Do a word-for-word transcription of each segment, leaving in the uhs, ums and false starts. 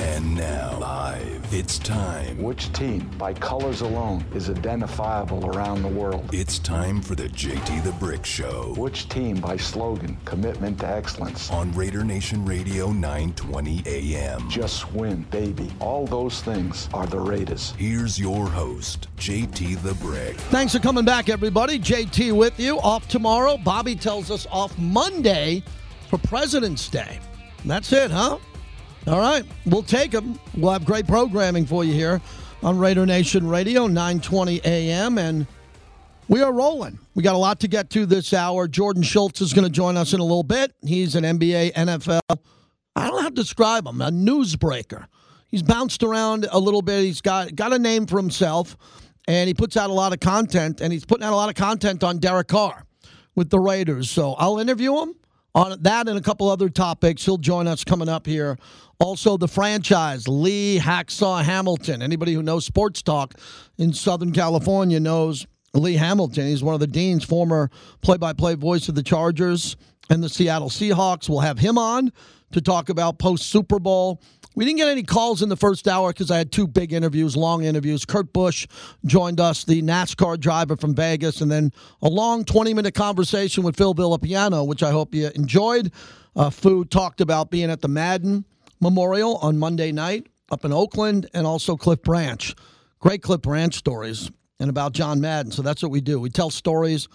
And now, live, it's time. Which team, by colors alone, is identifiable around the world? It's time for the J T the Brick Show. Which team, by slogan, commitment to excellence? On Raider Nation Radio, nine twenty a.m. Just win, baby. All those things are the Raiders. Here's your host, J T the Brick. Thanks for coming back, everybody. J T with you. Off tomorrow. Bobby tells us off Monday for President's Day. And that's it, huh? All right, we'll take them. We'll have great programming for you here on Raider Nation Radio, nine twenty a.m., and we are rolling. We got a lot to get to this hour. Jordan Schultz is going to join us in a little bit. He's an N B A, N F L, I don't know how to describe him, a newsbreaker. He's bounced around a little bit. He's got, got a name for himself, and he puts out a lot of content, and he's putting out a lot of content on Derek Carr with the Raiders. So I'll interview him on that and a couple other topics. He'll join us coming up here. Also, the franchise, Lee Hacksaw Hamilton. Anybody who knows sports talk in Southern California knows Lee Hamilton. He's one of the deans, former play-by-play voice of the Chargers and the Seattle Seahawks. We'll have him on to talk about post-Super Bowl. We didn't get any calls in the first hour because I had two big interviews, long interviews. Kurt Busch joined us, the NASCAR driver from Vegas, and then a long twenty-minute conversation with Phil Villapiano, which I hope you enjoyed. Uh, Fu talked about being at the Madden Memorial on Monday night up in Oakland, and also Cliff Branch. Great Cliff Branch stories, and about John Madden. So that's what we do. We tell stories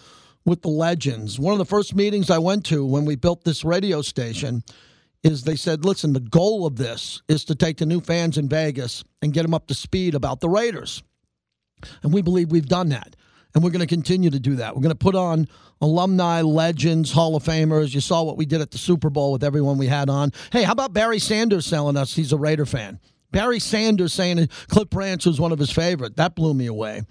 with the legends. One of the first meetings I went to when we built this radio station is they said, listen, the goal of this is to take the new fans in Vegas and get them up to speed about the Raiders. And we believe we've done that. And we're going to continue to do that. We're going to put on alumni, legends, Hall of Famers. You saw what we did at the Super Bowl with everyone we had on. Hey, how about Barry Sanders telling us he's a Raider fan? Barry Sanders saying Cliff Branch was one of his favorite. That blew me away.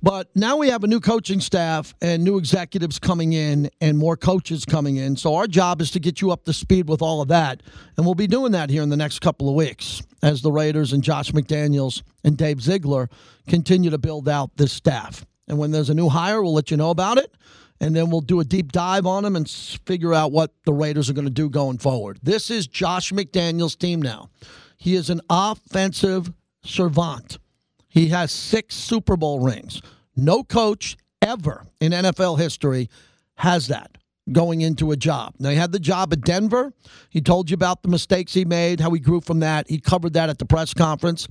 But now we have a new coaching staff and new executives coming in and more coaches coming in. So our job is to get you up to speed with all of that. And we'll be doing that here in the next couple of weeks as the Raiders and Josh McDaniels and Dave Ziegler continue to build out this staff. And when there's a new hire, we'll let you know about it. And then we'll do a deep dive on them and figure out what the Raiders are going to do going forward. This is Josh McDaniels' team now. He is an offensive servant. He has six Super Bowl rings. No coach ever in N F L history has that going into a job. Now, he had the job at Denver. He told you about the mistakes he made, how he grew from that. He covered that at the press conference.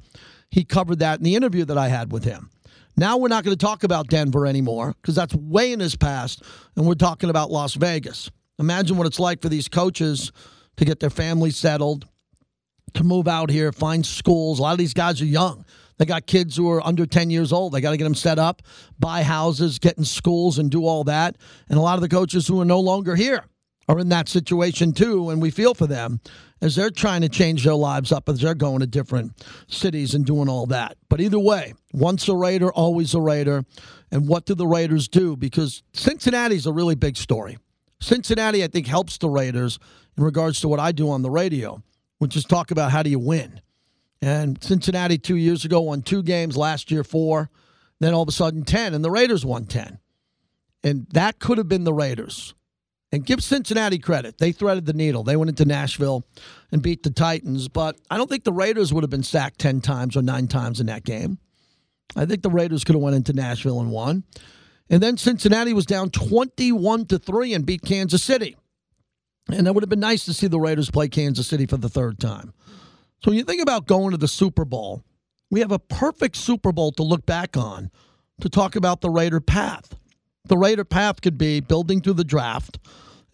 He covered that in the interview that I had with him. Now we're not going to talk about Denver anymore because that's way in his past, and we're talking about Las Vegas. Imagine what it's like for these coaches to get their families settled, to move out here, find schools. A lot of these guys are young. They got kids who are under ten years old. They got to get them set up, buy houses, get in schools, and do all that. And a lot of the coaches who are no longer here are in that situation too, and we feel for them as they're trying to change their lives up as they're going to different cities and doing all that. But either way, once a Raider, always a Raider. And what do the Raiders do? Because Cincinnati's a really big story. Cincinnati, I think, helps the Raiders in regards to what I do on the radio, which is talk about how do you win. And Cincinnati two years ago won two games, last year four, then all of a sudden ten, and the Raiders won ten. And that could have been the Raiders. And give Cincinnati credit. They threaded the needle. They went into Nashville and beat the Titans, but I don't think the Raiders would have been sacked ten times or nine times in that game. I think the Raiders could have went into Nashville and won. And then Cincinnati was down twenty-one to three and beat Kansas City. And it would have been nice to see the Raiders play Kansas City for the third time. So when you think about going to the Super Bowl, we have a perfect Super Bowl to look back on to talk about the Raider path. The Raider path could be building through the draft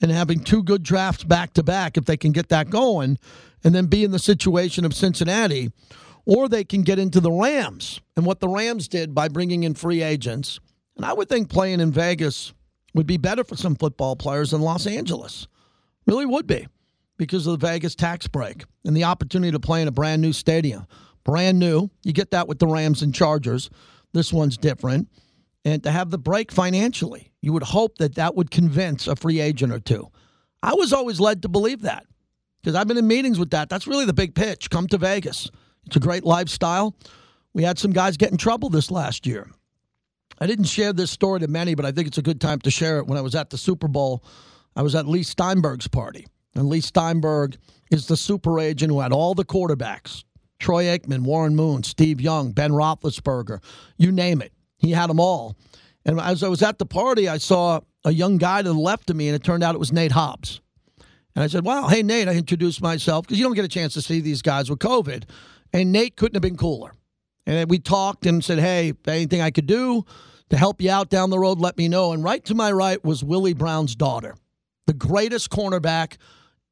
and having two good drafts back-to-back if they can get that going and then be in the situation of Cincinnati, or they can get into the Rams and what the Rams did by bringing in free agents. And I would think playing in Vegas would be better for some football players than Los Angeles. Really would be, because of the Vegas tax break and the opportunity to play in a brand-new stadium. Brand new. You get that with the Rams and Chargers. This one's different. And to have the break financially, you would hope that that would convince a free agent or two. I was always led to believe that because I've been in meetings with that. That's really the big pitch. Come to Vegas. It's a great lifestyle. We had some guys get in trouble this last year. I didn't share this story to many, but I think it's a good time to share it. When I was at the Super Bowl, I was at Lee Steinberg's party. And Lee Steinberg is the super agent who had all the quarterbacks. Troy Aikman, Warren Moon, Steve Young, Ben Roethlisberger, you name it. He had them all. And as I was at the party, I saw a young guy to the left of me, and it turned out it was Nate Hobbs. And I said, wow, hey, Nate, I introduced myself, because you don't get a chance to see these guys with COVID. And Nate couldn't have been cooler. And we talked and said, hey, anything I could do to help you out down the road, let me know. And right to my right was Willie Brown's daughter, the greatest cornerback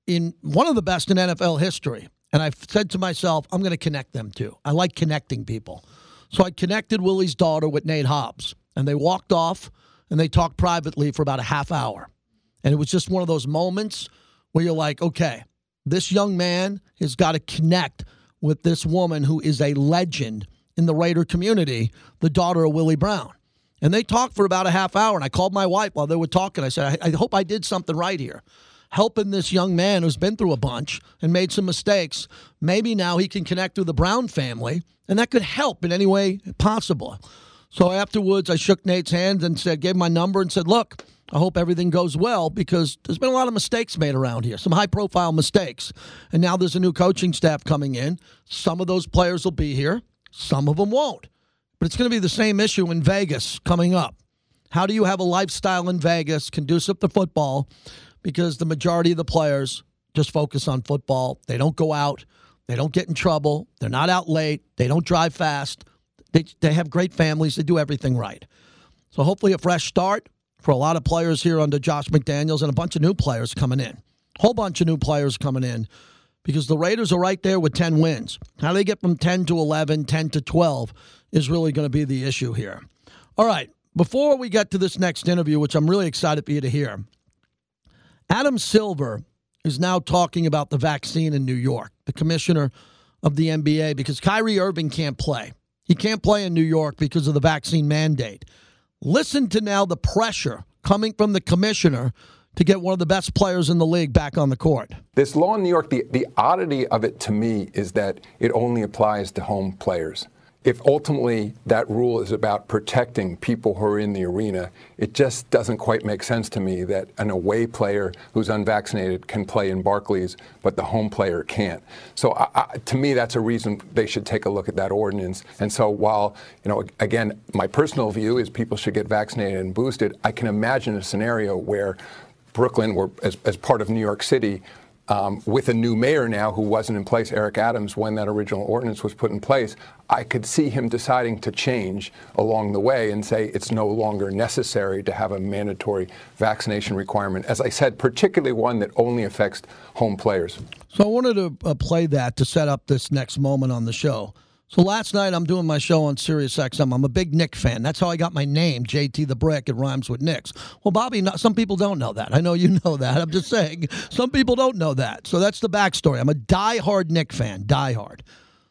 in one of the best in N F L history. And I said to myself, I'm going to connect them too. I like connecting people. So I connected Willie's daughter with Nate Hobbs. And they walked off, and they talked privately for about a half hour. And it was just one of those moments where you're like, okay, this young man has got to connect with this woman who is a legend in the Raider community, the daughter of Willie Brown. And they talked for about a half hour, and I called my wife while they were talking. I said, I, I hope I did something right here, helping this young man who's been through a bunch and made some mistakes. Maybe now he can connect with the Brown family, and that could help in any way possible. So afterwards, I shook Nate's hand and said, gave him my number and said, look, I hope everything goes well, because there's been a lot of mistakes made around here, some high-profile mistakes. And now there's a new coaching staff coming in. Some of those players will be here. Some of them won't. But it's going to be the same issue in Vegas coming up. How do you have a lifestyle in Vegas conducive to football? Because the majority of the players just focus on football. They don't go out. They don't get in trouble. They're not out late. They don't drive fast. They, they have great families. They do everything right. So hopefully a fresh start for a lot of players here under Josh McDaniels, and a bunch of new players coming in. Whole bunch of new players coming in, because the Raiders are right there with ten wins. How they get from ten to eleven, ten to twelve is really going to be the issue here. All right, before we get to this next interview, which I'm really excited for you to hear, Adam Silver is now talking about the vaccine in New York, the commissioner of the N B A, because Kyrie Irving can't play. He can't play in New York because of the vaccine mandate. Listen to now the pressure coming from the commissioner to get one of the best players in the league back on the court. This law in New York, the, the oddity of it to me is that it only applies to home players. If ultimately that rule is about protecting people who are in the arena, it just doesn't quite make sense to me that an away player who's unvaccinated can play in Barclays, but the home player can't. So I, I, to me, that's a reason they should take a look at that ordinance. And so while, you know, again, my personal view is people should get vaccinated and boosted, I can imagine a scenario where Brooklyn, or as, as part of New York City, Um, with a new mayor now who wasn't in place, Eric Adams, when that original ordinance was put in place, I could see him deciding to change along the way and say it's no longer necessary to have a mandatory vaccination requirement, as I said, particularly one that only affects home players. So I wanted to uh, play that to set up this next moment on the show. So last night I'm doing my show on Sirius X M. I'm a big Knicks fan. That's how I got my name, J T the Brick. It rhymes with Knicks. Well, Bobby, not, some people don't know that. I know you know that. I'm just saying some people don't know that. So that's the backstory. I'm a diehard Knicks fan, diehard.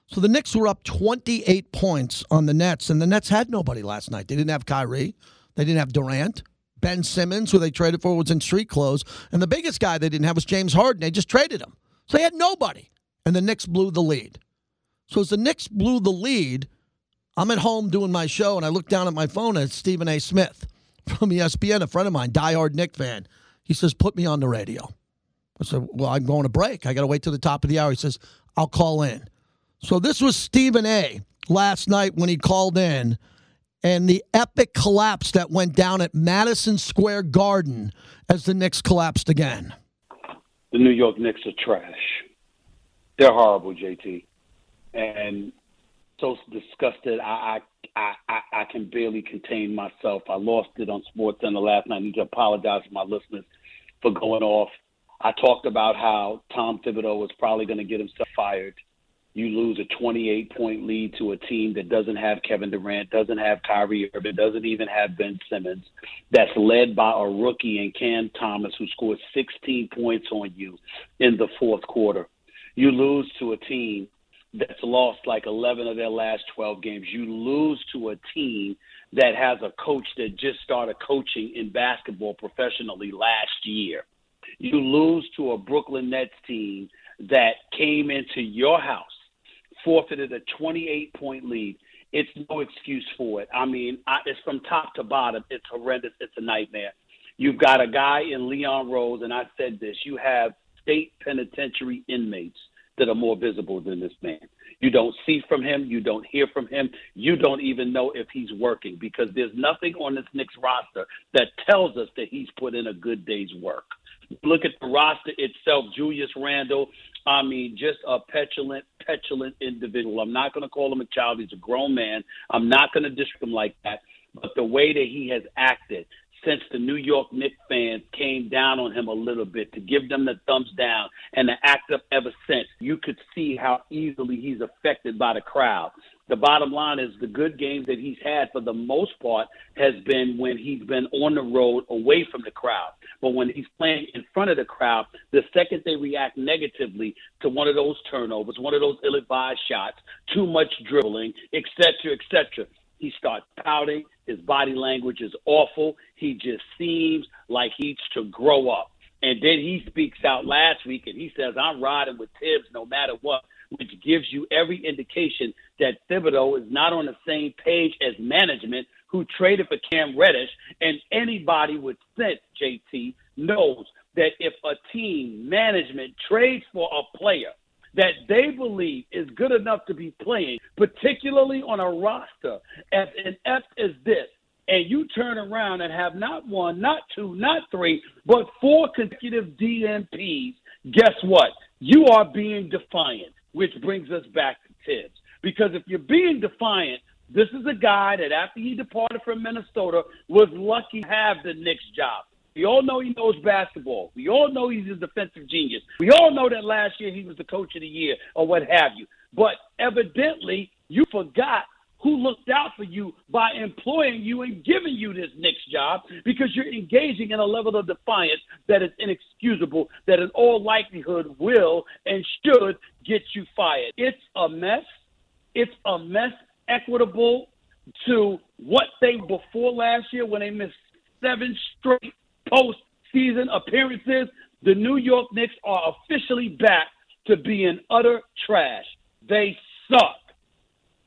So the Knicks were up twenty-eight points on the Nets, and the Nets had nobody last night. They didn't have Kyrie. They didn't have Durant. Ben Simmons, who they traded for, was in street clothes. And the biggest guy they didn't have was James Harden. They just traded him. So they had nobody. And the Knicks blew the lead. So as the Knicks blew the lead, I'm at home doing my show, and I look down at my phone, and it's Stephen A. Smith from E S P N, a friend of mine, diehard Knicks fan. He says, put me on the radio. I said, well, I'm going to break. I got to wait till the top of the hour. He says, I'll call in. So this was Stephen A. last night when he called in, and the epic collapse that went down at Madison Square Garden as the Knicks collapsed again. The New York Knicks are trash. They're horrible, J T. And so disgusted, I, I I I can barely contain myself. I lost it on SportsCenter last night. I need to apologize to my listeners for going off. I talked about how Tom Thibodeau was probably going to get himself fired. You lose a twenty-eight point lead to a team that doesn't have Kevin Durant, doesn't have Kyrie Irving, doesn't even have Ben Simmons, that's led by a rookie in Cam Thomas, who scored sixteen points on you in the fourth quarter. You lose to a team that's lost like eleven of their last twelve games. You lose to a team that has a coach that just started coaching in basketball professionally last year. You lose to a Brooklyn Nets team that came into your house, forfeited a twenty-eight point lead. It's no excuse for it. I mean, I, it's from top to bottom. It's horrendous. It's a nightmare. You've got a guy in Leon Rose, and I said this, you have state penitentiary inmates that are more visible than this man. You don't see from him. You don't hear from him. You don't even know if he's working, because there's nothing on this Knicks roster that tells us that he's put in a good day's work. Look at the roster itself. Julius Randle, I mean, just a petulant, petulant individual. I'm not going to call him a child. He's a grown man. I'm not going to dish him like that. But the way that he has acted since the New York Knicks fans came down on him a little bit to give them the thumbs down and to act up ever since, you could see how easily he's affected by the crowd. The bottom line is the good games that he's had for the most part has been when he's been on the road away from the crowd. But when he's playing in front of the crowd, the second they react negatively to one of those turnovers, one of those ill-advised shots, too much dribbling, et cetera, et cetera, he starts pouting. His body language is awful. He just seems like he's to grow up. And then he speaks out last week, and he says, I'm riding with Tibbs no matter what, which gives you every indication that Thibodeau is not on the same page as management, who traded for Cam Reddish. And anybody with sense, J T, knows that if a team management trades for a player that they believe is good enough to be playing, particularly on a roster as inept as this, and you turn around and have not one, not two, not three, but four consecutive D N Ps, guess what? You are being defiant, which brings us back to Tibbs. Because if you're being defiant, this is a guy that after he departed from Minnesota was lucky to have the Knicks job. We all know he knows basketball. We all know he's a defensive genius. We all know that last year he was the coach of the year or what have you. But evidently, you forgot who looked out for you by employing you and giving you this Knicks job, because you're engaging in a level of defiance that is inexcusable, that in all likelihood will and should get you fired. It's a mess. It's a mess equitable to what they were before last year when they missed seven straight postseason appearances. The New York Knicks are officially back to being utter trash. They suck.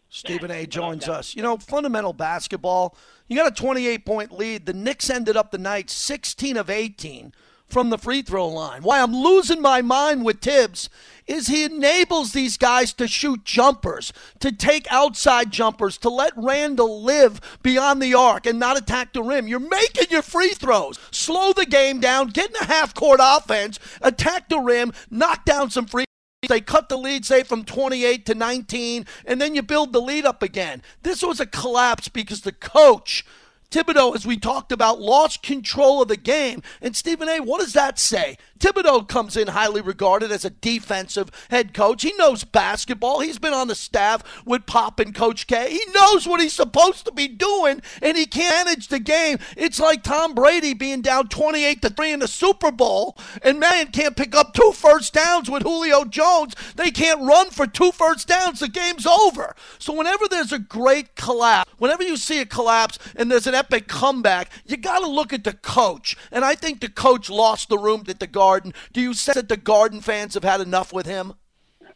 Stephen A. joins us. You know, fundamental basketball, you got a twenty-eight point lead. The Knicks ended up the night sixteen of eighteen from the free throw line. Why I'm losing my mind with Tibbs is he enables these guys to shoot jumpers, to take outside jumpers, to let Randall live beyond the arc and not attack the rim. You're making your free throws. Slow the game down, get in a half-court offense, attack the rim, knock down some free throws. They cut the lead, say, from twenty-eight to nineteen, and then you build the lead up again. This was a collapse because the coach, Thibodeau, as we talked about, lost control of the game. And Stephen A., what does that say? Thibodeau comes in highly regarded as a defensive head coach. He knows basketball. He's been on the staff with Pop and Coach K. He knows what he's supposed to be doing, and he can't manage the game. It's like Tom Brady being down twenty-eight to three in the Super Bowl, and man can't pick up two first downs with Julio Jones. They can't run for two first downs. The game's over. So whenever there's a great collapse, whenever you see a collapse and there's an epic comeback, you got to look at the coach. And I think the coach lost the room at the Garden. Do you sense that the Garden fans have had enough with him?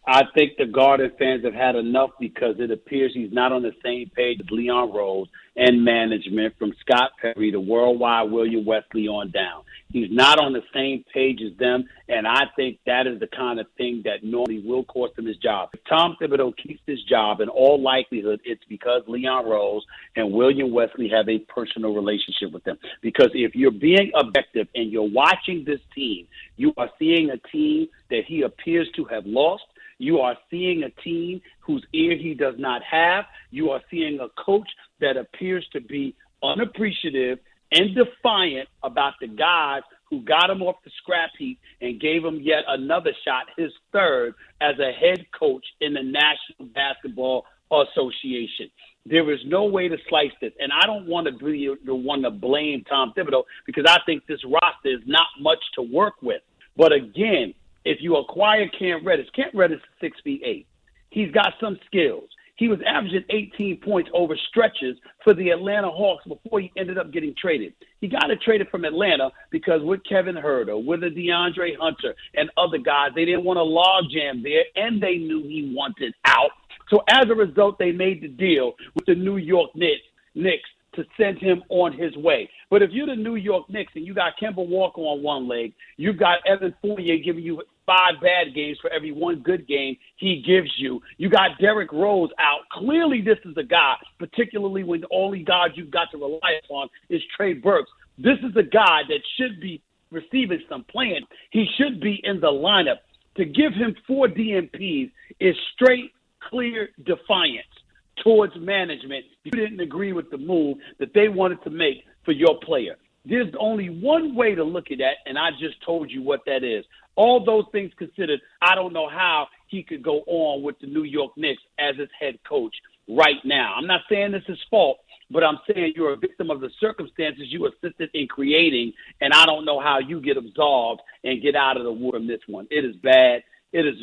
I think the Garden fans have had enough, because it appears he's not on the same page as Leon Rose and management, from Scott Perry to Worldwide William Wesley on down. He's not on the same page as them, and I think that is the kind of thing that normally will cost him his job. If Tom Thibodeau keeps his job, in all likelihood, it's because Leon Rose and William Wesley have a personal relationship with them. Because if you're being objective and you're watching this team, you are seeing a team that he appears to have lost. You are seeing a team whose ear he does not have. You are seeing a coach that appears to be unappreciative and defiant about the guys who got him off the scrap heap and gave him yet another shot, his third, as a head coach in the National Basketball Association. There is no way to slice this. And I don't want to be the one to blame Tom Thibodeau, because I think this roster is not much to work with. But again, if you acquire Cam Reddish, Cam Reddish is six feet eight. He's got some skills. He was averaging eighteen points over stretches for the Atlanta Hawks before he ended up getting traded. He got it traded from Atlanta because with Kevin Huerter, with a DeAndre Hunter and other guys, they didn't want a logjam there, and they knew he wanted out. So as a result, they made the deal with the New York Knicks to send him on his way. But if you're the New York Knicks and you got Kemba Walker on one leg, you got Evan Fournier giving you five bad games for every one good game he gives you. You got Derek Rose out. Clearly this is a guy, particularly when all the guys you've got to rely upon is Trey Burks. This is a guy that should be receiving some playing. He should be in the lineup. To give him four D M Ps is straight, clear defiance towards management. You didn't agree with the move that they wanted to make for your player. There's only one way to look at that, and I just told you what that is. All those things considered, I don't know how he could go on with the New York Knicks as his head coach right now. I'm not saying this is fault, but I'm saying you're a victim of the circumstances you assisted in creating, and I don't know how you get absolved and get out of the wood on this one. It is bad. It is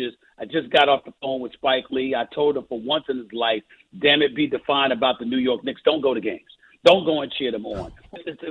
just. I just got off the phone with Spike Lee. I told him for once in his life, damn it, be defiant about the New York Knicks. Don't go to games. Don't go and cheer them on.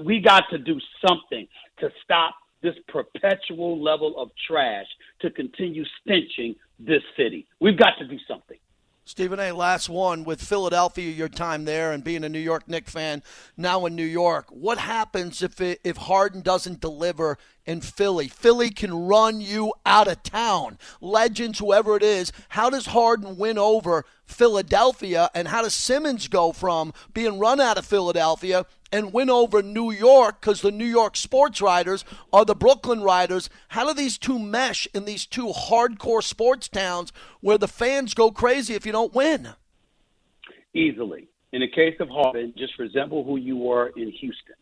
We got to do something to stop this perpetual level of trash to continue stenching this city. We've got to do something. Stephen A., last one. With Philadelphia, your time there, and being a New York Knicks fan now in New York, what happens if it, if Harden doesn't deliver in Philly? Philly can run you out of town. Legends, whoever it is, how does Harden win over Philadelphia, and how does Simmons go from being run out of Philadelphia and win over New York, because the New York sports writers are the Brooklyn writers? How do these two mesh in these two hardcore sports towns where the fans go crazy if you don't win? Easily. In the case of Harden, just resemble who you were in Houston.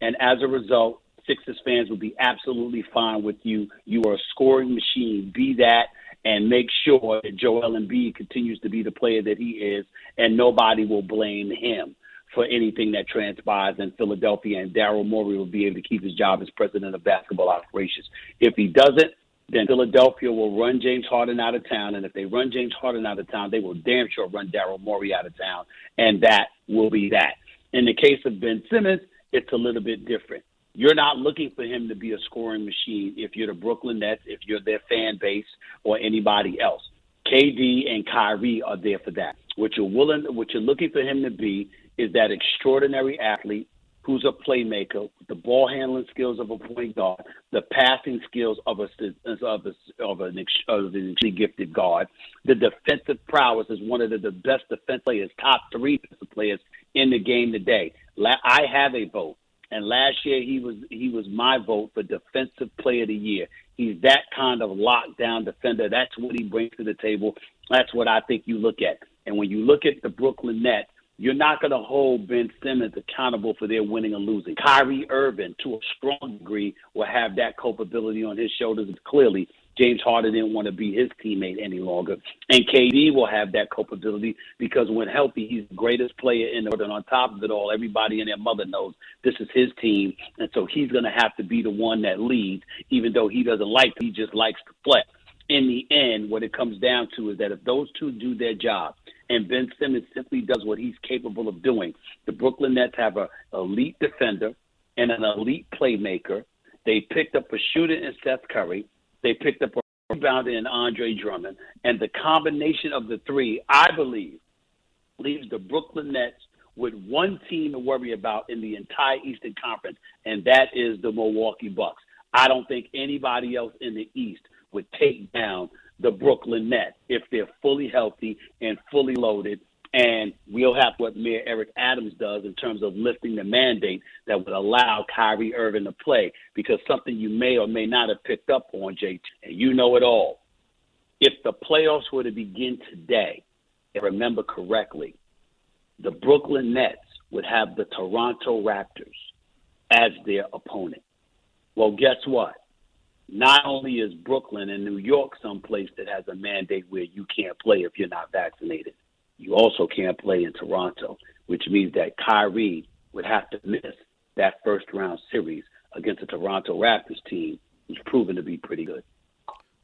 And as a result, Sixers fans will be absolutely fine with you. You are a scoring machine. Be that, and make sure that Joel Embiid continues to be the player that he is, and nobody will blame him for anything that transpires in Philadelphia, and Daryl Morey will be able to keep his job as president of basketball operations. If he doesn't, then Philadelphia will run James Harden out of town, and if they run James Harden out of town, they will damn sure run Daryl Morey out of town, and that will be that. In the case of Ben Simmons, it's a little bit different. You're not looking for him to be a scoring machine if you're the Brooklyn Nets, if you're their fan base, or anybody else. K D and Kyrie are there for that. What you're willing, what you're looking for him to be is that extraordinary athlete who's a playmaker, the ball handling skills of a point guard, the passing skills of a of a, of an extremely gifted guard, the defensive prowess is one of the, the best defense players, top three players in the game today. I have a vote, and last year he was he was my vote for Defensive Player of the Year. He's that kind of lockdown defender. That's what he brings to the table. That's what I think you look at. And when you look at the Brooklyn Nets, you're not going to hold Ben Simmons accountable for their winning or losing. Kyrie Irving, to a strong degree, will have that culpability on his shoulders. And clearly, James Harden didn't want to be his teammate any longer. And K D will have that culpability because when healthy, he's the greatest player in the world. And on top of it all, everybody and their mother knows this is his team. And so he's going to have to be the one that leads, even though he doesn't like it. He just likes to play. In the end, what it comes down to is that if those two do their job and Ben Simmons simply does what he's capable of doing, the Brooklyn Nets have an elite defender and an elite playmaker. They picked up a shooter in Seth Curry. They picked up a rebounder in Andre Drummond. And the combination of the three, I believe, leaves the Brooklyn Nets with one team to worry about in the entire Eastern Conference, and that is the Milwaukee Bucks. I don't think anybody else in the East would take down the Brooklyn Nets if they're fully healthy and fully loaded. And we'll have what Mayor Eric Adams does in terms of lifting the mandate that would allow Kyrie Irving to play, because something you may or may not have picked up on, J T, and you know it all. If the playoffs were to begin today, if I remember correctly, the Brooklyn Nets would have the Toronto Raptors as their opponent. Well, guess what? Not only is Brooklyn and New York someplace that has a mandate where you can't play if you're not vaccinated, you also can't play in Toronto, which means that Kyrie would have to miss that first-round series against the Toronto Raptors team, who's proven to be pretty good.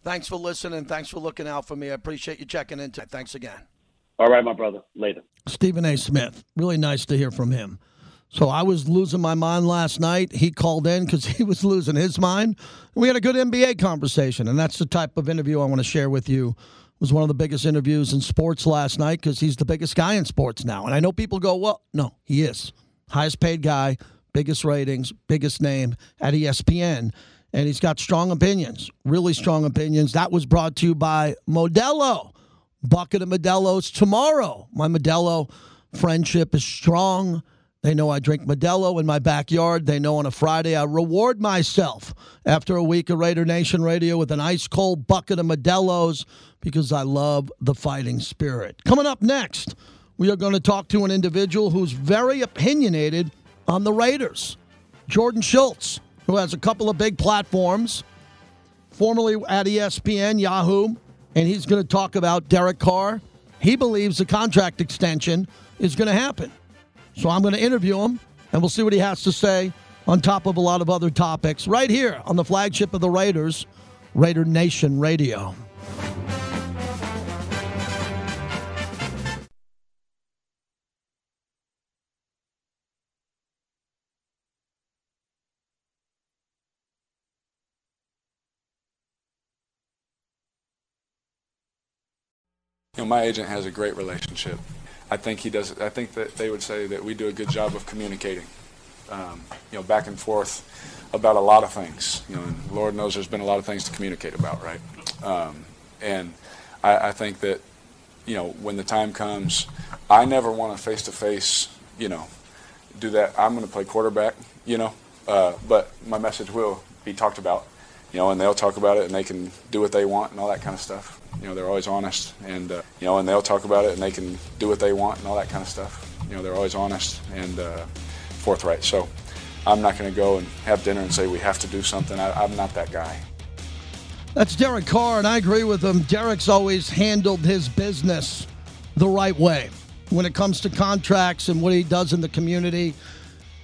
Thanks for listening. Thanks for looking out for me. I appreciate you checking in. Thanks again. All right, my brother. Later. Stephen A. Smith. Really nice to hear from him. So I was losing my mind last night. He called in because he was losing his mind. We had a good N B A conversation, and that's the type of interview I want to share with you. It was one of the biggest interviews in sports last night because he's the biggest guy in sports now. And I know people go, well, no, he is. Highest paid guy, biggest ratings, biggest name at E S P N. and he's got strong opinions, really strong opinions. That was brought to you by Modelo. Bucket of Modelos tomorrow. My Modelo friendship is strong. They know I drink Modelo in my backyard. They know on a Friday I reward myself after a week of Raider Nation Radio with an ice-cold bucket of Modelos because I love the fighting spirit. Coming up next, we are going to talk to an individual who's very opinionated on the Raiders, Jordan Schultz, who has a couple of big platforms, formerly at E S P N, Yahoo, and he's going to talk about Derek Carr. He believes the contract extension is going to happen. So I'm going to interview him, and we'll see what he has to say on top of a lot of other topics right here on the flagship of the Raiders, Raider Nation Radio. You know, my agent has a great relationship. I think he does. I think that they would say that we do a good job of communicating, um, you know, back and forth about a lot of things. You know, and Lord knows there's been a lot of things to communicate about, right? Um, and I, I think that, you know, when the time comes, I never want to face-to-face, you know, do that. I'm going to play quarterback, you know, uh, but my message will be talked about, you know, and they'll talk about it and they can do what they want and all that kind of stuff. You know, they're always honest, and uh, you know, and they'll talk about it, and they can do what they want, and all that kind of stuff. You know, they're always honest and uh, forthright. So, I'm not going to go and have dinner and say we have to do something. I, I'm not that guy. That's Derek Carr, and I agree with him. Derek's always handled his business the right way when it comes to contracts and what he does in the community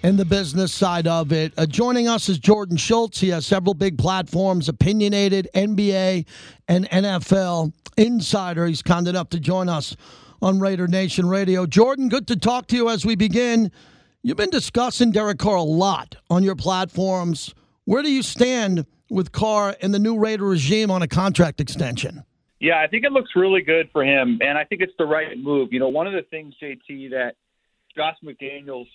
and the business side of it. Uh, joining us is Jordan Schultz. He has several big platforms, opinionated, N B A and N F L insider. He's kind enough to join us on Raider Nation Radio. Jordan, good to talk to you as we begin. You've been discussing Derek Carr a lot on your platforms. Where do you stand with Carr and the new Raider regime on a contract extension? Yeah, I think it looks really good for him, and I think it's the right move. You know, one of the things, J T, that Josh McDaniels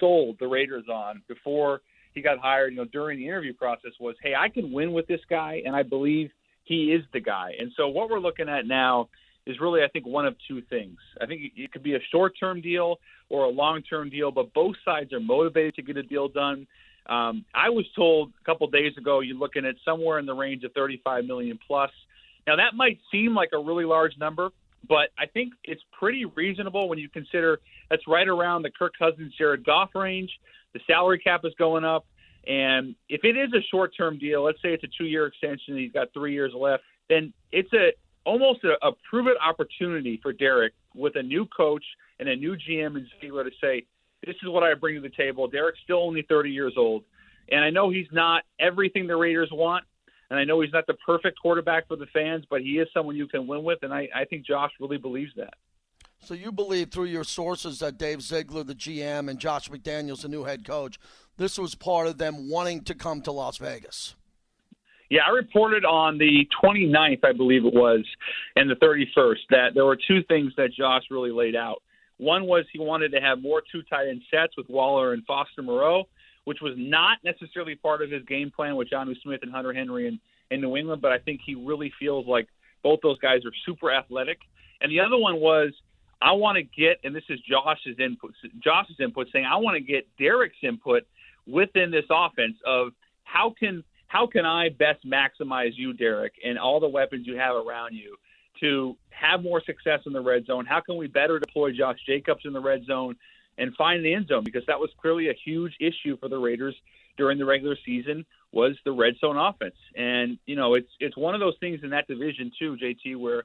sold the Raiders on before he got hired, you know, during the interview process was, hey, I can win with this guy, and I believe he is the guy. And so what we're looking at now is really, I think, one of two things. I think it could be a short-term deal or a long-term deal, but both sides are motivated to get a deal done. Um, I was told a couple days ago you're looking at somewhere in the range of thirty-five million dollars plus. Now, that might seem like a really large number, but I think it's pretty reasonable when you consider that's right around the Kirk Cousins, Jared Goff range. The salary cap is going up. And if it is a short-term deal, let's say it's a two-year extension, he's got three years left, then it's a almost a, a prove-it opportunity for Derek with a new coach and a new G M and Ziegler to say, this is what I bring to the table. Derek's still only thirty years old. And I know he's not everything the Raiders want, and I know he's not the perfect quarterback for the fans, but he is someone you can win with, and I, I think Josh really believes that. So you believe through your sources that Dave Ziegler, the G M, and Josh McDaniels, the new head coach, this was part of them wanting to come to Las Vegas? Yeah, I reported on the twenty-ninth, I believe it was, and the thirty-first, that there were two things that Josh really laid out. One was he wanted to have more two tight end sets with Waller and Foster Moreau, which was not necessarily part of his game plan with Jonnu Smith and Hunter Henry in, in New England, but I think he really feels like both those guys are super athletic. And the other one was, I want to get, and this is Josh's input, Josh's input saying, I want to get Derek's input within this offense of how can how can I best maximize you, Derek, and all the weapons you have around you to have more success in the red zone? How can we better deploy Josh Jacobs in the red zone and find the end zone? Because that was clearly a huge issue for the Raiders during the regular season was the red zone offense. And, you know, it's it's one of those things in that division too, J T, where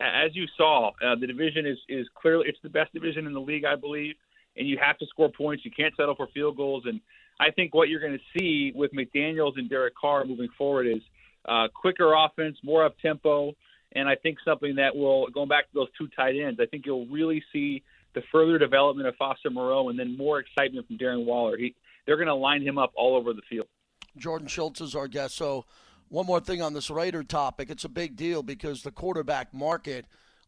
as you saw, uh, the division is, is clearly – it's the best division in the league, I believe, and you have to score points. You can't settle for field goals. And I think what you're going to see with McDaniels and Derek Carr moving forward is uh, quicker offense, more up-tempo, and I think something that will – going back to those two tight ends, I think you'll really see the further development of Foster Moreau and then more excitement from Darren Waller. He, they're going to line him up all over the field. Jordan Schultz is our guest, so – one more thing on this Raider topic. It's a big deal because the quarterback market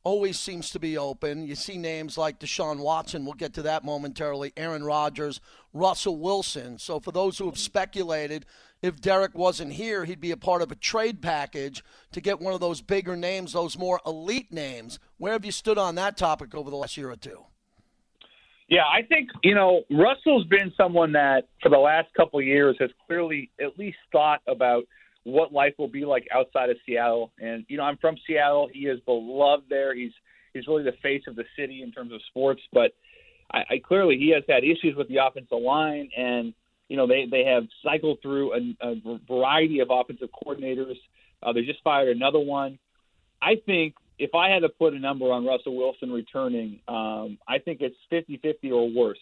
always seems to be open. You see names like Deshaun Watson, we'll get to that momentarily, Aaron Rodgers, Russell Wilson. So for those who have speculated, if Derek wasn't here, he'd be a part of a trade package to get one of those bigger names, those more elite names. Where have you stood on that topic over the last year or two? Yeah, I think, you know, Russell's been someone that for the last couple of years has clearly at least thought about what life will be like outside of Seattle. And, you know, I'm from Seattle. He is beloved there. He's he's really the face of the city in terms of sports. But I, I clearly he has had issues with the offensive line. And, you know, they, they have cycled through a, a variety of offensive coordinators. Uh, they just fired another one. I think if I had to put a number on Russell Wilson returning, um, I think it's fifty-fifty or worse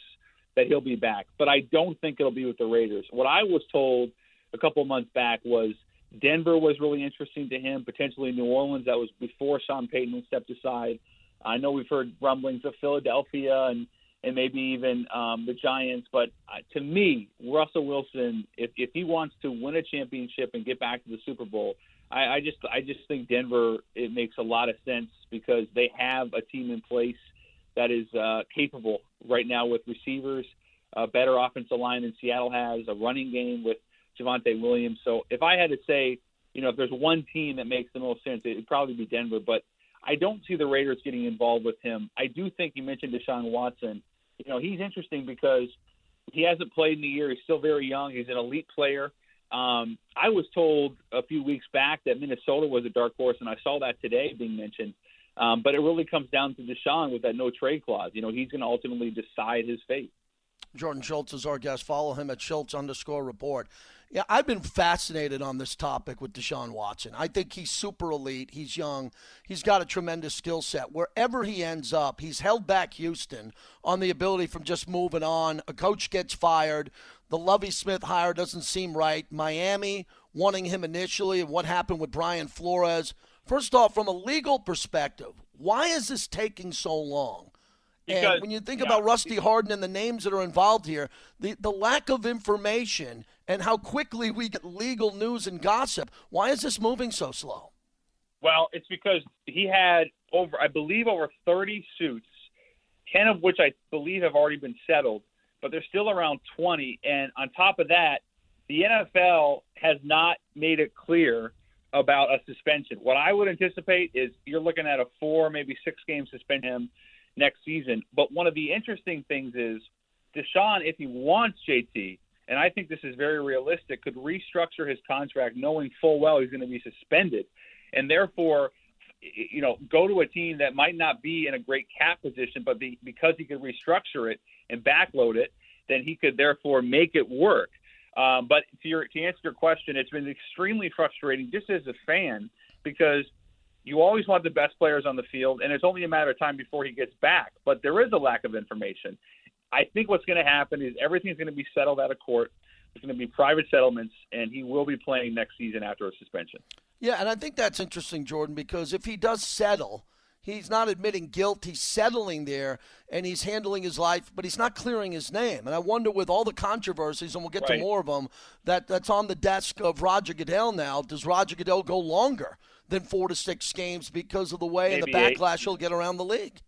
that he'll be back. But I don't think it'll be with the Raiders. What I was told a couple months back was Denver was really interesting to him, potentially New Orleans. That was before Sean Payton stepped aside. I know we've heard rumblings of Philadelphia and, and maybe even um, the Giants. But uh, to me, Russell Wilson, if, if he wants to win a championship and get back to the Super Bowl, I, I just I just think Denver, it makes a lot of sense because they have a team in place that is uh, capable right now with receivers, a better offensive line than Seattle has, a running game with Javonte Williams. So if I had to say, you know, if there's one team that makes the most sense, it would probably be Denver. But I don't see the Raiders getting involved with him. I do think you mentioned Deshaun Watson. You know, he's interesting because he hasn't played in a year. He's still very young. He's an elite player. Um, I was told a few weeks back that Minnesota was a dark horse, and I saw that today being mentioned. Um, but it really comes down to Deshaun with that no trade clause. You know, he's going to ultimately decide his fate. Jordan Schultz is our guest. Follow him at Schultz underscore report. Yeah, I've been fascinated on this topic with Deshaun Watson. I think he's super elite. He's young. He's got a tremendous skill set. Wherever he ends up, he's held back Houston on the ability from just moving on. A coach gets fired. The Lovie Smith hire doesn't seem right. Miami wanting him initially, and what happened with Brian Flores. First off, from a legal perspective, why is this taking so long? Because, and when you think yeah. about Rusty Harden and the names that are involved here, the, the lack of information and how quickly we get legal news and gossip, why is this moving so slow? Well, it's because he had over, I believe, over thirty suits, ten of which I believe have already been settled, but there's still around twenty. And on top of that, the N F L has not made it clear about a suspension. What I would anticipate is you're looking at a four, maybe six-game suspension next season. But one of the interesting things is Deshaun, if he wants J T, and I think this is very realistic, could restructure his contract knowing full well he's going to be suspended and therefore, you know, go to a team that might not be in a great cap position, but be, because he could restructure it and backload it, then he could therefore make it work. Um, but to, your, to answer your question, it's been extremely frustrating just as a fan because you always want the best players on the field, and it's only a matter of time before he gets back. But there is a lack of information. I think what's going to happen is everything's going to be settled out of court. There's going to be private settlements, and he will be playing next season after a suspension. Yeah, and I think that's interesting, Jordan, because if he does settle, he's not admitting guilt. He's settling there, and he's handling his life, but he's not clearing his name. And I wonder with all the controversies, and we'll get right. to more of them, that, that's on the desk of Roger Goodell now. Does Roger Goodell go longer than four to six games because of the way maybe and the backlash eight. He'll get around the league?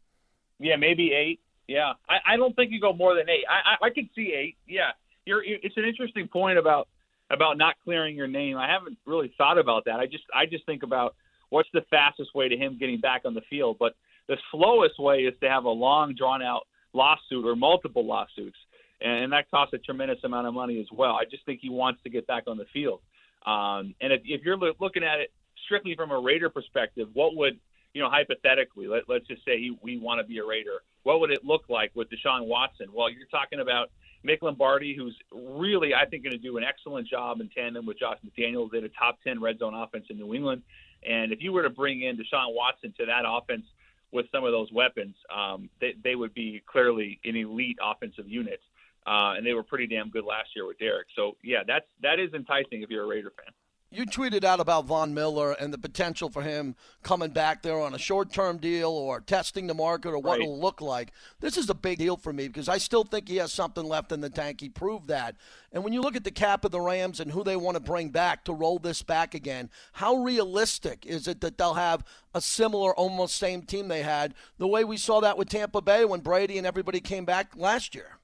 Yeah, maybe eight. Yeah. I, I don't think you go more than eight. I, I, I could see eight. Yeah. You're, it's an interesting point about about not clearing your name. I haven't really thought about that. I just I just think about what's the fastest way to him getting back on the field. But the slowest way is to have a long, drawn-out lawsuit or multiple lawsuits, and, and that costs a tremendous amount of money as well. I just think he wants to get back on the field. Um, and if, if you're looking at it, strictly from a Raider perspective, what would, you know, hypothetically, let, let's just say he, we want to be a Raider, what would it look like with Deshaun Watson? Well, you're talking about Mick Lombardi, who's really, I think, going to do an excellent job in tandem with Josh McDaniels. They had a top ten red zone offense in New England. And if you were to bring in Deshaun Watson to that offense with some of those weapons, um, they, they would be clearly an elite offensive unit. Uh, and they were pretty damn good last year with Derek. So, yeah, that's that is enticing if you're a Raider fan. you tweeted out about Von Miller and the potential for him coming back there on a short-term deal or testing the market or what right. it'll look like. This is a big deal for me because I still think he has something left in the tank. He proved that. And when you look at the cap of the Rams and who they want to bring back to roll this back again, how realistic is it that they'll have a similar, almost same team they had, the way we saw that with Tampa Bay when Brady and everybody came back last year?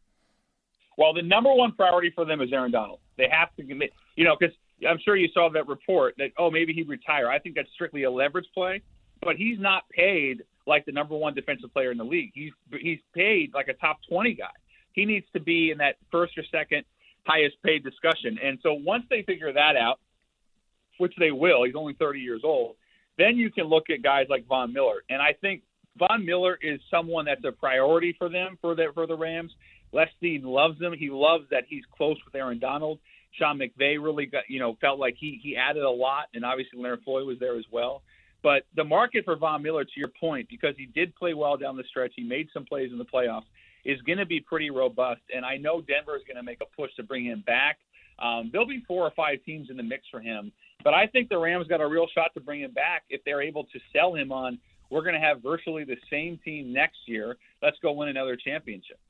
Well, the number one priority for them is Aaron Donald. They have to commit, you know, because – I'm sure you saw that report that, oh, maybe he'd retire. I think that's strictly a leverage play, but he's not paid like the number one defensive player in the league. He's he's paid like a top twenty guy. He needs to be in that first or second highest paid discussion. And so once they figure that out, which they will, he's only thirty years old, then you can look at guys like Von Miller. And I think Von Miller is someone that's a priority for them, for the, for the Rams. Les Snead loves him. He loves that he's close with Aaron Donald. Sean McVay really got, you know, felt like he he added a lot, and obviously Leonard Floyd was there as well. But the market for Von Miller, to your point, because he did play well down the stretch, he made some plays in the playoffs, is going to be pretty robust. And I know Denver is going to make a push to bring him back. Um, there'll be four or five teams in the mix for him. But I think the Rams got a real shot to bring him back if they're able to sell him on, we're going to have virtually the same team next year. Let's go win another championship.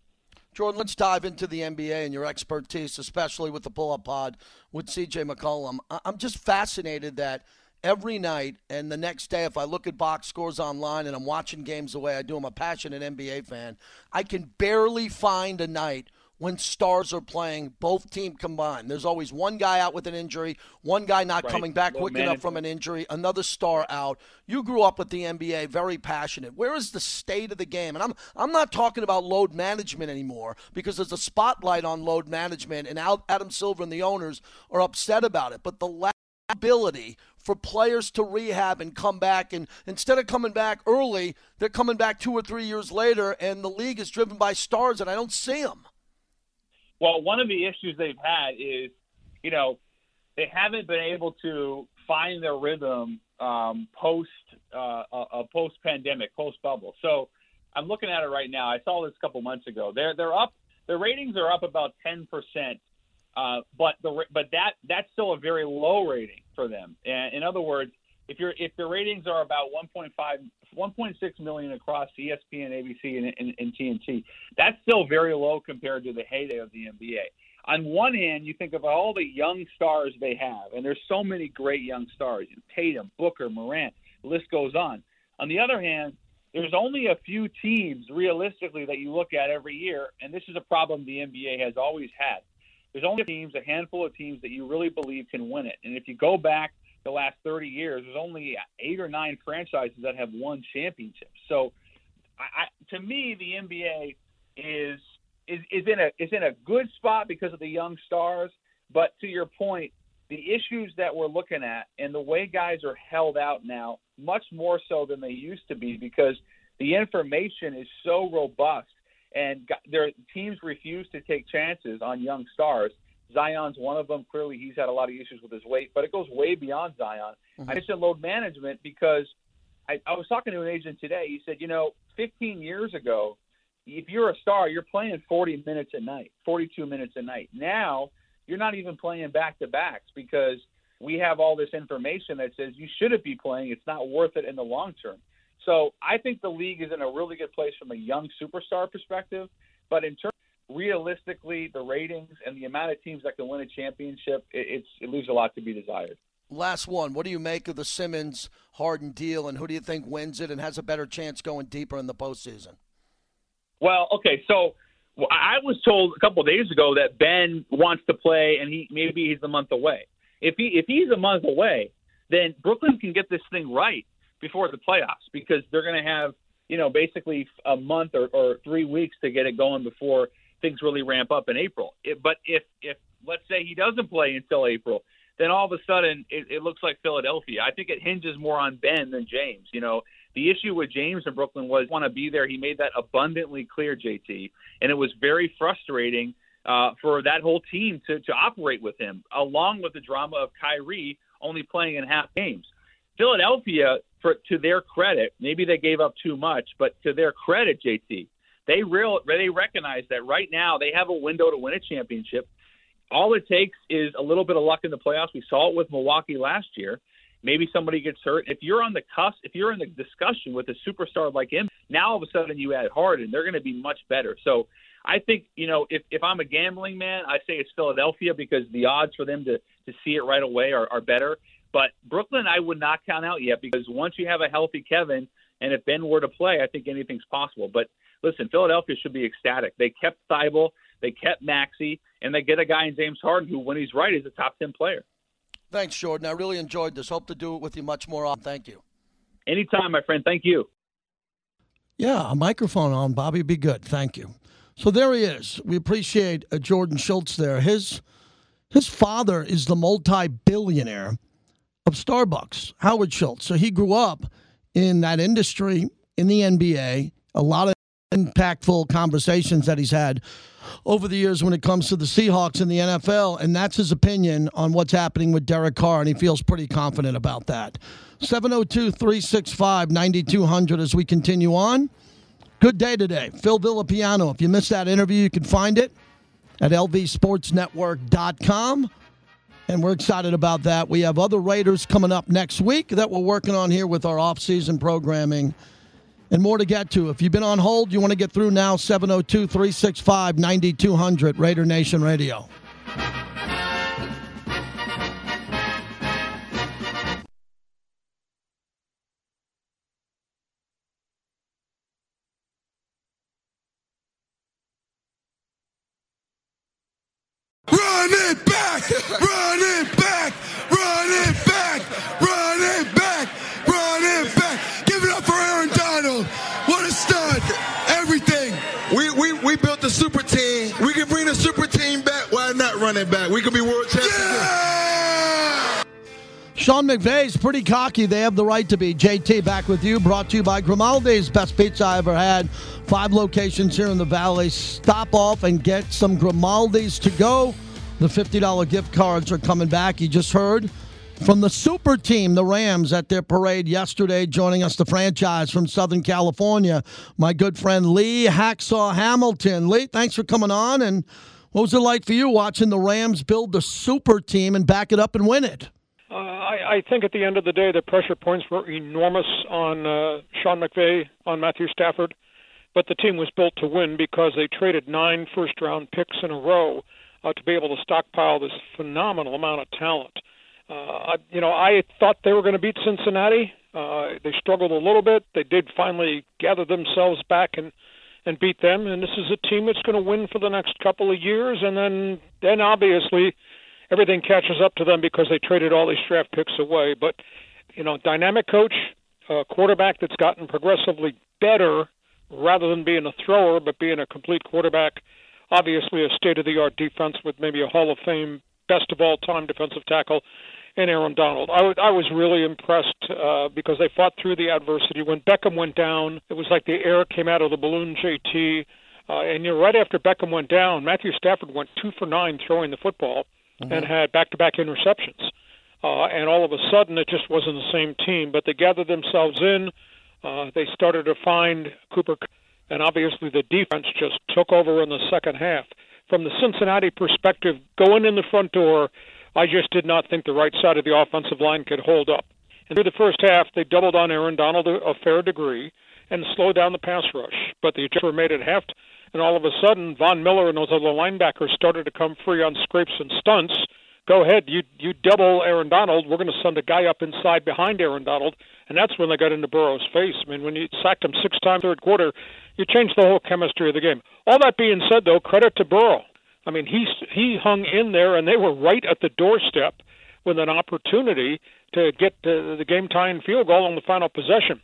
Jordan, let's dive into the N B A and your expertise, especially with the pull-up pod with C J McCollum. I'm just fascinated that every night and the next day, if I look at box scores online and I'm watching games the way I do, I'm a passionate N B A fan, I can barely find a night when stars are playing, both teams combined. There's always one guy out with an injury, one guy not right. coming back Low quick management. enough from an injury, another star out. You grew up with the N B A, very passionate. Where is the state of the game? And I'm I'm not talking about load management anymore because there's a spotlight on load management, and Adam Silver and the owners are upset about it. But the lack of ability for players to rehab and come back, and instead of coming back early, they're coming back two or three years later, and the league is driven by stars, and I don't see them. Well, one of the issues they've had is, you know, they haven't been able to find their rhythm um, post uh, a post pandemic, post bubble. So I'm looking at it right now. I saw this a couple months ago. They're they're up. Their ratings are up about ten percent, uh, but the but that that's still a very low rating for them. And in other words, if you're if the ratings are about one point five, one point six million across E S P N, A B C, and, and, and T N T, that's still very low compared to the heyday of the N B A. On one hand, you think of all the young stars they have, and there's so many great young stars: Tatum, Booker, Morant. The list goes on. On the other hand, there's only a few teams realistically that you look at every year, and this is a problem the N B A has always had. There's only teams, a handful of teams that you really believe can win it, and if you go back the last thirty years, there's only eight or nine franchises that have won championships. So, I, I, to me, the N B A is is is in a is in a good spot because of the young stars. But to your point, the issues that we're looking at and the way guys are held out now, much more so than they used to be, because the information is so robust and their teams refuse to take chances on young stars. Zion's one of them. Clearly, he's had a lot of issues with his weight, but it goes way beyond Zion. Mm-hmm. I mentioned load management because I, I was talking to an agent today. He said, you know, fifteen years ago, if you're a star, you're playing forty minutes a night, forty-two minutes a night. Now, you're not even playing back-to-backs because we have all this information that says you shouldn't be playing. It's not worth it in the long term. So I think the league is in a really good place from a young superstar perspective, but in terms realistically, the ratings and the amount of teams that can win a championship, it, it's, it leaves a lot to be desired. Last one. What do you make of the Simmons-Harden deal, and who do you think wins it and has a better chance going deeper in the postseason? Well, okay, so well, I was told a couple of days ago that Ben wants to play, and he maybe he's a month away. If he if he's a month away, then Brooklyn can get this thing right before the playoffs because they're going to have, you know, basically a month or, or three weeks to get it going before – things really ramp up in April. It, but if, if, let's say he doesn't play until April, then all of a sudden it, it looks like Philadelphia. I think it hinges more on Ben than James. You know, the issue with James in Brooklyn was want to be there. He made that abundantly clear, J T, and it was very frustrating uh, for that whole team to, to operate with him, along with the drama of Kyrie only playing in half games. Philadelphia, for, to their credit, maybe they gave up too much, but to their credit, J T, They real they recognize that right now they have a window to win a championship. all it takes is a little bit of luck in the playoffs. We saw it with Milwaukee last year. Maybe somebody gets hurt. If you're on the cusp, if you're in the discussion with a superstar like him, now all of a sudden you add Harden, they're going to be much better. So I think, you know, if, if I'm a gambling man, I say it's Philadelphia because the odds for them to, to see it right away are, are better. But Brooklyn, I would not count out yet because once you have a healthy Kevin and if Ben were to play, I think anything's possible. But listen, Philadelphia should be ecstatic. They kept Thibault, they kept Maxey, and they get a guy in James Harden who, when he's right, is a top ten player. Thanks, Jordan. I really enjoyed this. Hope to do it with you much more often. Thank you. Anytime, my friend. Thank you. Yeah, a microphone on, Bobby. Be good. Thank you. So there he is. We appreciate uh, Jordan Schultz there. His his father is the multi-billionaire of Starbucks, Howard Schultz. So he grew up in that industry, in the N B A. A lot of impactful conversations that he's had over the years when it comes to the Seahawks and the N F L, and that's his opinion on what's happening with Derek Carr, and he feels pretty confident about that. seven oh two, three six five, nine two hundred as we continue on. Good day today. Phil Villapiano. If you missed that interview, you can find it at L V sports network dot com, and we're excited about that. We have other Raiders coming up next week that we're working on here with our off-season programming. And more to get to. If you've been on hold, you want to get through now, seven oh two, three six five, nine two hundred, Raider Nation Radio. Run it back! Run it back! Run it back! Run it back! Run it back! Give it up for Aaron Donald. What a stud. Everything. We we we built the super team. We can bring the super team back. Why not run it back? We can be world champions. Yeah! Sean McVay's pretty cocky. They have the right to be. J T, back with you. Brought to you by Grimaldi's. Best pizza I ever had. Five locations here in the Valley. Stop off and get some Grimaldi's to go. The fifty dollars gift cards are coming back. You just heard from the super team, the Rams, at their parade yesterday, joining us, the franchise from Southern California, my good friend Lee Hacksaw Hamilton. Lee, thanks for coming on. And what was it like for you watching the Rams build the super team and back it up and win it? Uh, I, I think at the end of the day, the pressure points were enormous on uh, Sean McVay, on Matthew Stafford. But the team was built to win because they traded nine first-round picks in a row uh, to be able to stockpile this phenomenal amount of talent. Uh, you know, I thought they were going to beat Cincinnati. Uh, they struggled a little bit. They did finally gather themselves back and, and beat them. And this is a team that's going to win for the next couple of years. And then, then obviously, everything catches up to them because they traded all these draft picks away. But, you know, dynamic coach, a quarterback that's gotten progressively better rather than being a thrower but being a complete quarterback, obviously a state-of-the-art defense with maybe a Hall of Fame best of all time defensive tackle in Aaron Donald. I, w- I was really impressed uh, because they fought through the adversity. When Beckham went down, it was like the air came out of the balloon, J T. Uh, and you know, right after Beckham went down, Matthew Stafford went two for nine throwing the football mm-hmm. and had back-to-back interceptions. Uh, and all of a sudden, it just wasn't the same team. But they gathered themselves in. Uh, they started to find Cooper. And obviously, the defense just took over in the second half. From the Cincinnati perspective, going in the front door, I just did not think the right side of the offensive line could hold up. And through the first half, they doubled on Aaron Donald a fair degree and slowed down the pass rush. But the adjustment made it half, and all of a sudden, Von Miller and those other linebackers started to come free on scrapes and stunts. Go ahead, you you double Aaron Donald, we're going to send a guy up inside behind Aaron Donald, and that's when they got into Burrow's face. I mean, when you sacked him six times third quarter, you changed the whole chemistry of the game. All that being said, though, credit to Burrow. I mean, he, he hung in there, and they were right at the doorstep with an opportunity to get the, the game-tying field goal on the final possession.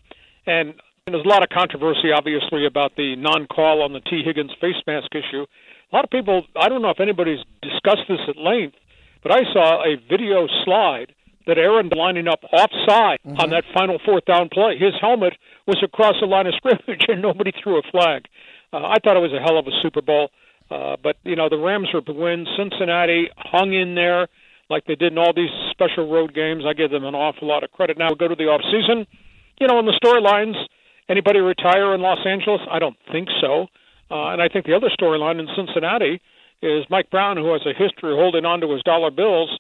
And, and there's a lot of controversy, obviously, about the non-call on the T. Higgins face mask issue. A lot of people, I don't know if anybody's discussed this at length, but I saw a video slide that Aaron lining up offside mm-hmm. on that final fourth down play. His helmet was across the line of scrimmage, and nobody threw a flag. Uh, I thought it was a hell of a Super Bowl. Uh, but, you know, the Rams were to win. Cincinnati hung in there like they did in all these special road games. I give them an awful lot of credit. Now we'll go to the offseason. You know, in the storylines, anybody retire in Los Angeles? I don't think so. Uh, and I think the other storyline in Cincinnati is Mike Brown, who has a history of holding on to his dollar bills.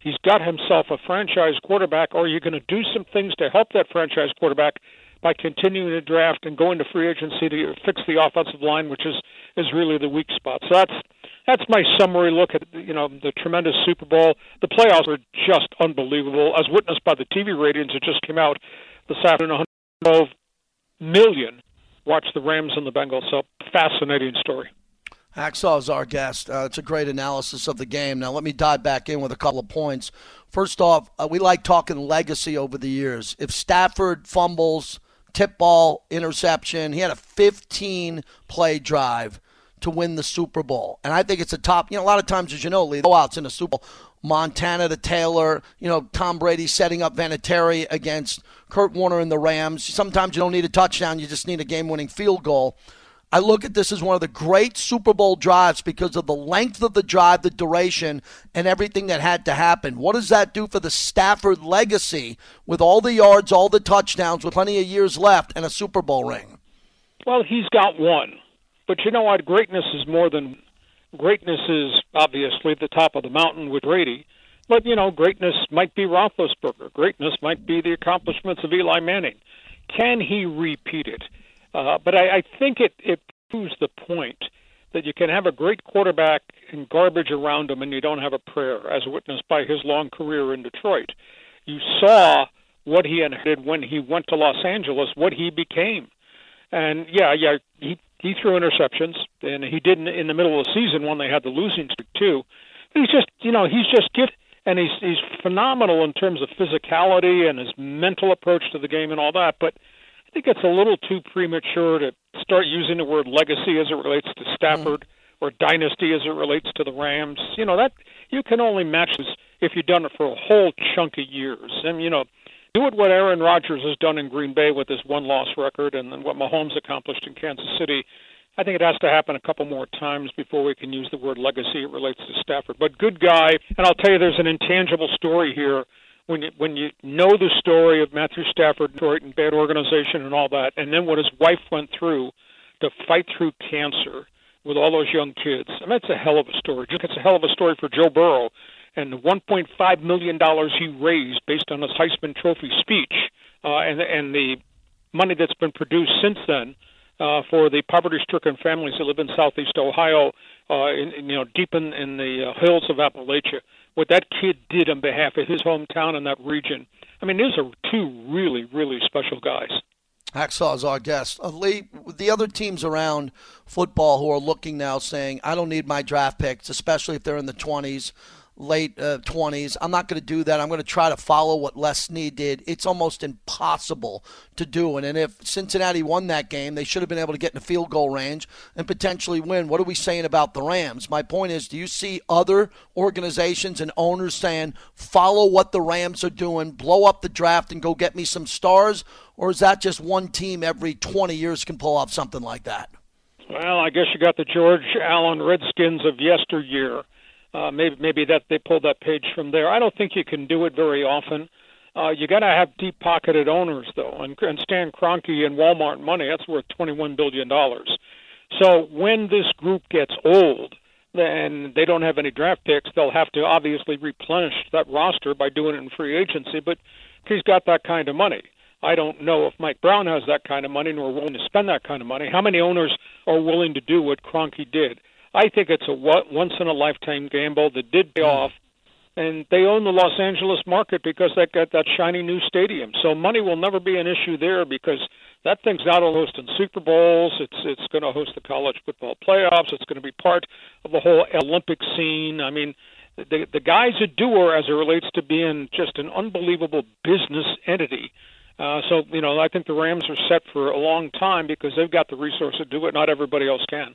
He's got himself a franchise quarterback, or you're going to do some things to help that franchise quarterback by continuing to draft and going to free agency to fix the offensive line, which is, is really the weak spot. So that's that's my summary look at, you know, the tremendous Super Bowl. The playoffs are just unbelievable, as witnessed by the T V ratings that just came out this afternoon. one hundred twelve million watched the Rams and the Bengals. So fascinating story. Hacksaw is our guest. Uh, it's a great analysis of the game. Now let me dive back in with a couple of points. First off, uh, we like talking legacy over the years. If Stafford fumbles, tip ball, interception, he had a fifteen-play drive to win the Super Bowl. And I think it's a top, you know, a lot of times, as you know, Lee, blowout's in a Super Bowl. Montana to Taylor, you know, Tom Brady setting up Vinatieri against Kurt Warner and the Rams. Sometimes you don't need a touchdown, you just need a game-winning field goal. I look at this as one of the great Super Bowl drives because of the length of the drive, the duration, and everything that had to happen. What does that do for the Stafford legacy with all the yards, all the touchdowns, with plenty of years left, and a Super Bowl ring? Well, he's got one. But you know what? Greatness is more than – greatness is obviously the top of the mountain with Brady. But, you know, greatness might be Roethlisberger. Greatness might be the accomplishments of Eli Manning. Can he repeat it? Uh, but I, I think it, it proves the point that you can have a great quarterback and garbage around him and you don't have a prayer, as witnessed by his long career in Detroit. You saw what he inherited when he went to Los Angeles, what he became. And, yeah, yeah, he, he threw interceptions, and he did in, in the middle of the season when they had the losing streak, too. But he's just, you know, he's just gifted, and he's, he's phenomenal in terms of physicality and his mental approach to the game and all that, but I think it's a little too premature to start using the word legacy as it relates to Stafford mm. or dynasty as it relates to the Rams. You know, that you can only match this if you've done it for a whole chunk of years. And, you know, do it what Aaron Rodgers has done in Green Bay with his one-loss record and then what Mahomes accomplished in Kansas City. I think it has to happen a couple more times before we can use the word legacy it relates to Stafford. But good guy, and I'll tell you there's an intangible story here. When you, when you know the story of Matthew Stafford, Detroit, and bad organization and all that, and then what his wife went through to fight through cancer with all those young kids, I mean, it's a hell of a story. It's a hell of a story for Joe Burrow and the one point five million dollars he raised based on his Heisman Trophy speech uh, and, and the money that's been produced since then uh, for the poverty-stricken families that live in southeast Ohio, uh, in, in, you know, deep in, in the uh, hills of Appalachia. What that kid did on behalf of his hometown and that region. I mean, these are two really, really special guys. Hacksaw is our guest. Uh, Lee, the other teams around football who are looking now saying, I don't need my draft picks, especially if they're in the twenties, late uh, twenties. I'm not going to do that. I'm going to try to follow what Les Snead did. It's almost impossible to do. And, and if Cincinnati won that game, they should have been able to get in the field goal range and potentially win. What are we saying about the Rams? My point is, do you see other organizations and owners saying, follow what the Rams are doing, blow up the draft and go get me some stars? Or is that just one team every twenty years can pull off something like that? Well, I guess you got the George Allen Redskins of yesteryear. Uh, maybe maybe that they pulled that page from there. I don't think you can do it very often. Uh, you got to have deep-pocketed owners, though, and, and Stan Kroenke and Walmart money, that's worth twenty-one billion dollars. So when this group gets old and they don't have any draft picks, they'll have to obviously replenish that roster by doing it in free agency, but he's got that kind of money. I don't know if Mike Brown has that kind of money nor willing to spend that kind of money. How many owners are willing to do what Kroenke did? I think it's a once-in-a-lifetime gamble that did pay off, and they own the Los Angeles market because they got that shiny new stadium. So money will never be an issue there because that thing's not only hosting Super Bowls, it's it's going to host the college football playoffs, it's going to be part of the whole Olympic scene. I mean, the, the guy's a doer as it relates to being just an unbelievable business entity. Uh, so, you know, I think the Rams are set for a long time because they've got the resource to do it. Not everybody else can.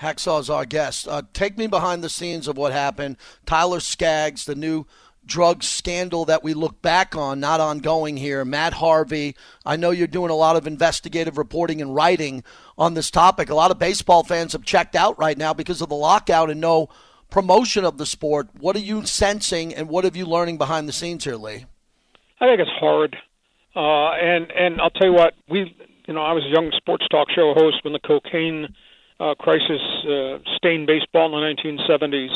Hacksaw is our guest. Uh, take me behind the scenes of what happened. Tyler Skaggs, the new drug scandal that we look back on, not ongoing here. Matt Harvey, I know you're doing a lot of investigative reporting and writing on this topic. A lot of baseball fans have checked out right now because of the lockout and no promotion of the sport. What are you sensing and what are you learning behind the scenes here, Lee? I think it's hard. Uh, and, and I'll tell you what, we, you know, I was a young sports talk show host when the cocaine uh, crisis uh, stained baseball in the nineteen seventies.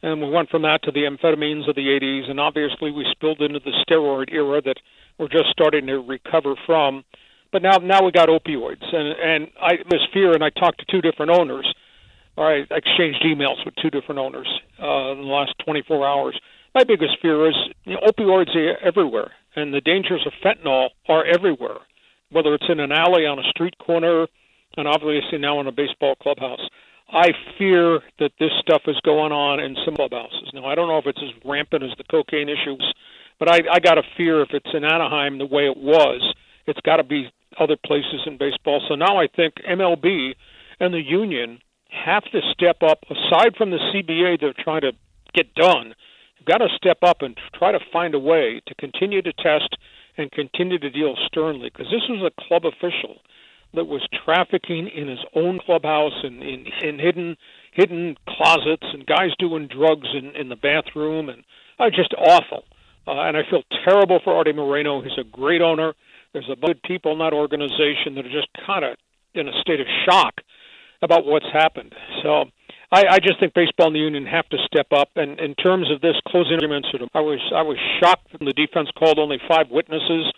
And we went from that to the amphetamines of the eighties, and obviously we spilled into the steroid era that we're just starting to recover from. But now now we got opioids, and, and I this fear, and I talked to two different owners. I exchanged emails with two different owners uh, in the last twenty-four hours. My biggest fear is you know, opioids are everywhere, and the dangers of fentanyl are everywhere, whether it's in an alley, on a street corner, and obviously now in a baseball clubhouse. I fear that this stuff is going on in some clubhouses. Now, I don't know if it's as rampant as the cocaine issues, but I, I got to fear if it's in Anaheim the way it was, it's got to be other places in baseball. So now I think M L B and the union have to step up, aside from the C B A they're trying to get done. You've got to step up and try to find a way to continue to test and continue to deal sternly, because this was a club official that was trafficking in his own clubhouse and in, in hidden hidden closets and guys doing drugs in, in the bathroom, and uh, just awful. Uh, and I feel terrible for Artie Moreno. He's a great owner. There's a bunch of people in that organization that are just kind of in a state of shock about what's happened. So I, I just think baseball and the union have to step up. And in terms of this closing arguments, I was I was shocked when the defense called only five witnesses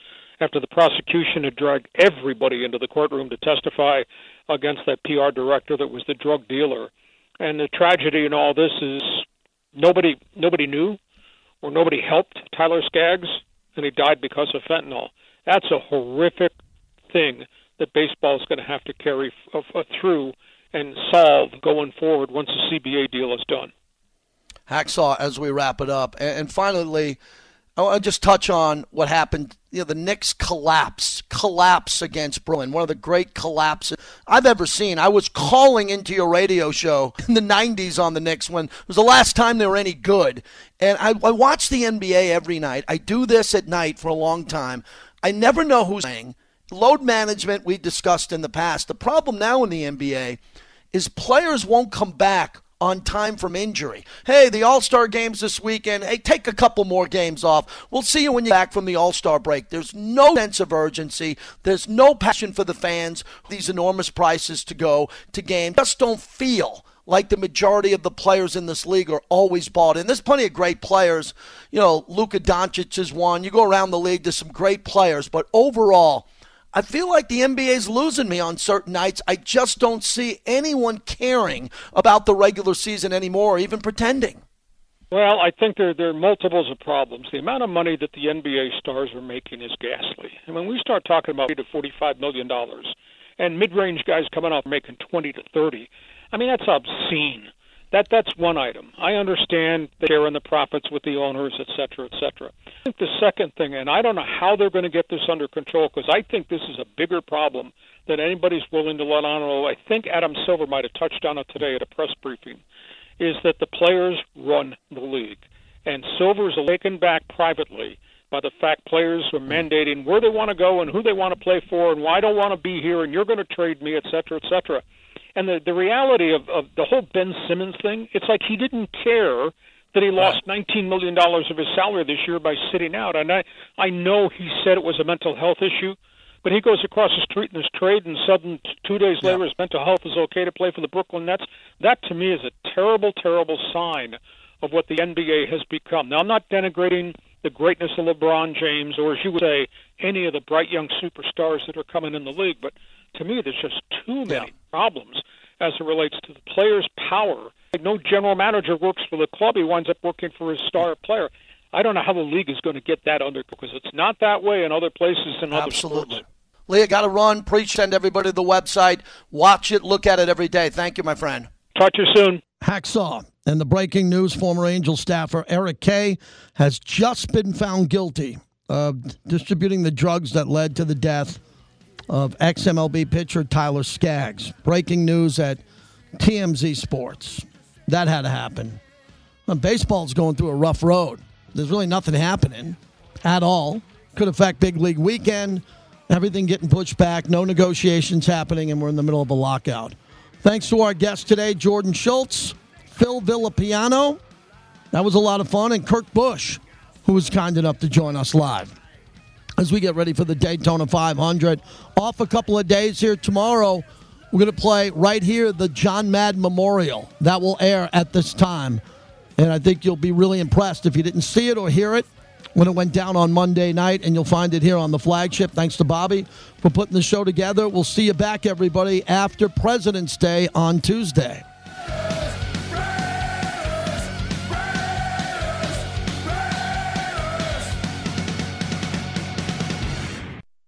after the prosecution had dragged everybody into the courtroom to testify against that P R director that was the drug dealer. And the tragedy in all this is nobody nobody knew or nobody helped Tyler Skaggs, and he died because of fentanyl. That's a horrific thing that baseball is going to have to carry f- f- through and solve going forward once the C B A deal is done. Hacksaw, as we wrap it up, and finally, I'll just touch on what happened. You know, the Knicks collapse, collapse against Brooklyn, one of the great collapses I've ever seen. I was calling into your radio show in the nineties on the Knicks when it was the last time they were any good. And I, I watch the N B A every night. I do this at night for a long time. I never know who's playing. Load management we discussed in the past. The problem now in the N B A is players won't come back on time from injury. Hey, the All-Star game's this weekend. Hey, take a couple more games off. We'll see you when you're back from the All-Star break. There's no sense of urgency. There's no passion for the fans. These enormous prices to go to games just don't feel like the majority of the players in this league are always bought in. There's plenty of great players. You know, Luka Doncic is one. You go around the league, there's some great players. But overall, I feel like the N B A's losing me on certain nights. I just don't see anyone caring about the regular season anymore, or even pretending. Well, I think there, there are multiples of problems. The amount of money that the N B A stars are making is ghastly. And when we start talking about forty to forty-five million dollars, and mid-range guys coming up making twenty to thirty, I mean, that's obscene. That That's one item. I understand the share in the profits with the owners, et cetera, et cetera. I think the second thing, and I don't know how they're going to get this under control, because I think this is a bigger problem than anybody's willing to let on. I think Adam Silver might have touched on it today at a press briefing, is that the players run the league. And Silver's taken back privately by the fact players are mandating where they want to go and who they want to play for and why I don't want to be here and you're going to trade me, et cetera, et cetera. And the, the reality of, of the whole Ben Simmons thing, it's like he didn't care that he lost nineteen million dollars of his salary this year by sitting out. And I, I know he said it was a mental health issue, but he goes across the street in his trade and suddenly two days later yeah. his mental health is okay to play for the Brooklyn Nets. That to me is a terrible, terrible sign of what the N B A has become. Now, I'm not denigrating the greatness of LeBron James or, as you would say, any of the bright young superstars that are coming in the league, but to me, there's just too many yeah. problems as it relates to the player's power. Like no general manager works for the club. He winds up working for his star player. I don't know how the league is going to get that under, because it's not that way in other places and other Absolutely. Sports. Lee, I got to run. Preach, send everybody to the website. Watch it. Look at it every day. Thank you, my friend. Talk to you soon. Hacksaw. And the breaking news, former Angels staffer Eric Kay has just been found guilty of distributing the drugs that led to the death of ex-M L B pitcher Tyler Skaggs. Breaking news at T M Z Sports. That had to happen. Well, baseball's going through a rough road. There's really nothing happening at all. Could affect big league weekend. Everything getting pushed back. No negotiations happening, and we're in the middle of a lockout. Thanks to our guests today, Jordan Schultz, Phil Villapiano. That was a lot of fun. And Kirk Bush, who was kind enough to join us live. As we get ready for the Daytona five hundred. Off a couple of days here tomorrow. We're going to play right here the John Madden Memorial. That will air at this time. And I think you'll be really impressed if you didn't see it or hear it when it went down on Monday night, and you'll find it here on the flagship. Thanks to Bobby for putting the show together. We'll see you back, everybody, after President's Day on Tuesday.